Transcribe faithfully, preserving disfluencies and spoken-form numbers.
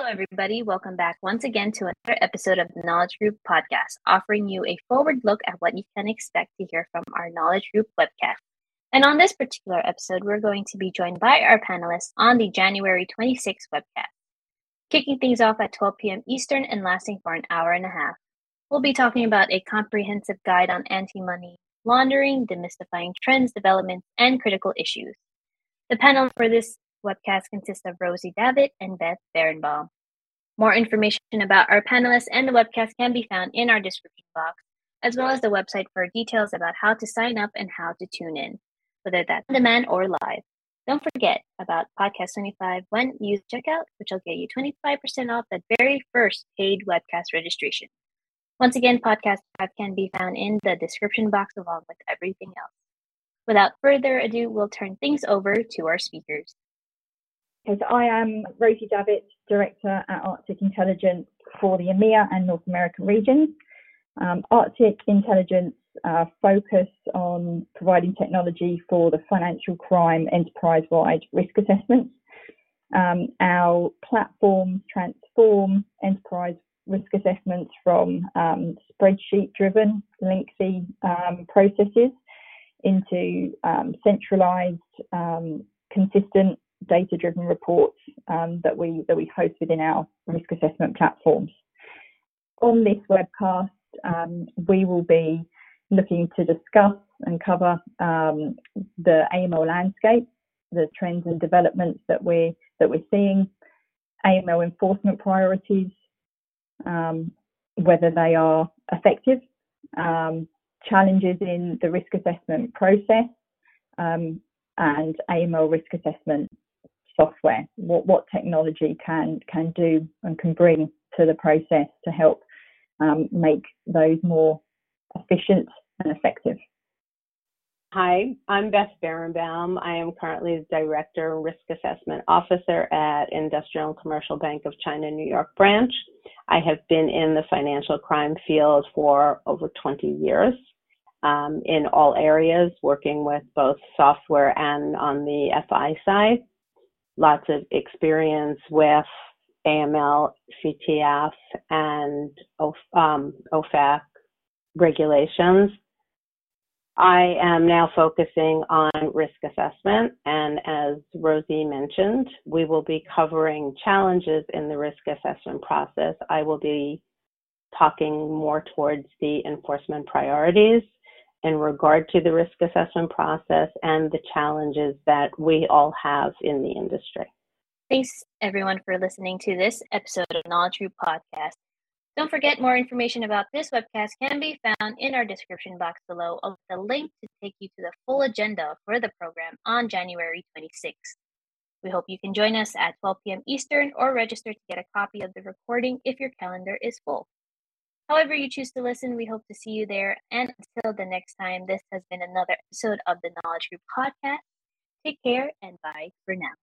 Hello, everybody. Welcome back once again to another episode of the Knowledge Group podcast, offering you a forward look at what you can expect to hear from our Knowledge Group webcast. And on this particular episode, we're going to be joined by our panelists on the January twenty-sixth webcast, kicking things off at twelve p.m. Eastern and lasting for an hour and a half. We'll be talking about a comprehensive guide on anti-money laundering, demystifying trends, developments, and critical issues. The panel for this webcast consists of Rosie Davitt and Beth Berenbaum. More information about our panelists and the webcast can be found in our description box, as well as the website for details about how to sign up and how to tune in, whether that's on demand or live. Don't forget about Podcast twenty-five when you check out, which will get you twenty-five percent off that very first paid webcast registration. Once again, Podcast twenty-five can be found in the description box along with everything else. Without further ado, we'll turn things over to our speakers. Okay, so I am Rosie Davitt, Director at Arctic Intelligence for the EMEA and North American regions. Um, Arctic Intelligence uh, focus on providing technology for the financial crime enterprise-wide risk assessments. Um, our platforms transform enterprise risk assessments from um, spreadsheet-driven, lengthy um, processes into um, centralised, um, consistent, data-driven reports um, that we that we host within our risk assessment platforms. On this webcast, um, we will be looking to discuss and cover um, the A M L landscape, the trends and developments that we're that we're seeing, A M L enforcement priorities, um, whether they are effective, um, challenges in the risk assessment process, um, and A M L risk assessment software, what what technology can can do and can bring to the process to help um, make those more efficient and effective. Hi, I'm Beth Berenbaum. I am currently the Director Risk Assessment Officer at Industrial and Commercial Bank of China, New York branch. I have been in the financial crime field for over twenty years. Um, in all areas, working with both software and on the F I side. Lots of experience with A M L, C T F, and um, O FAC regulations. I am now focusing on risk assessment, and as Rosie mentioned, we will be covering challenges in the risk assessment process. I will be talking more towards the enforcement priorities in regard to the risk assessment process and the challenges that we all have in the industry. Thanks, everyone, for listening to this episode of Knowledge Group Podcast. Don't forget, more information about this webcast can be found in our description box below, along with a link to take you to the full agenda for the program on January twenty-sixth. We hope you can join us at twelve p.m. Eastern or register to get a copy of the recording if your calendar is full. However you choose to listen, we hope to see you there. And until the next time, this has been another episode of the Knowledge Group Podcast. Take care and bye for now.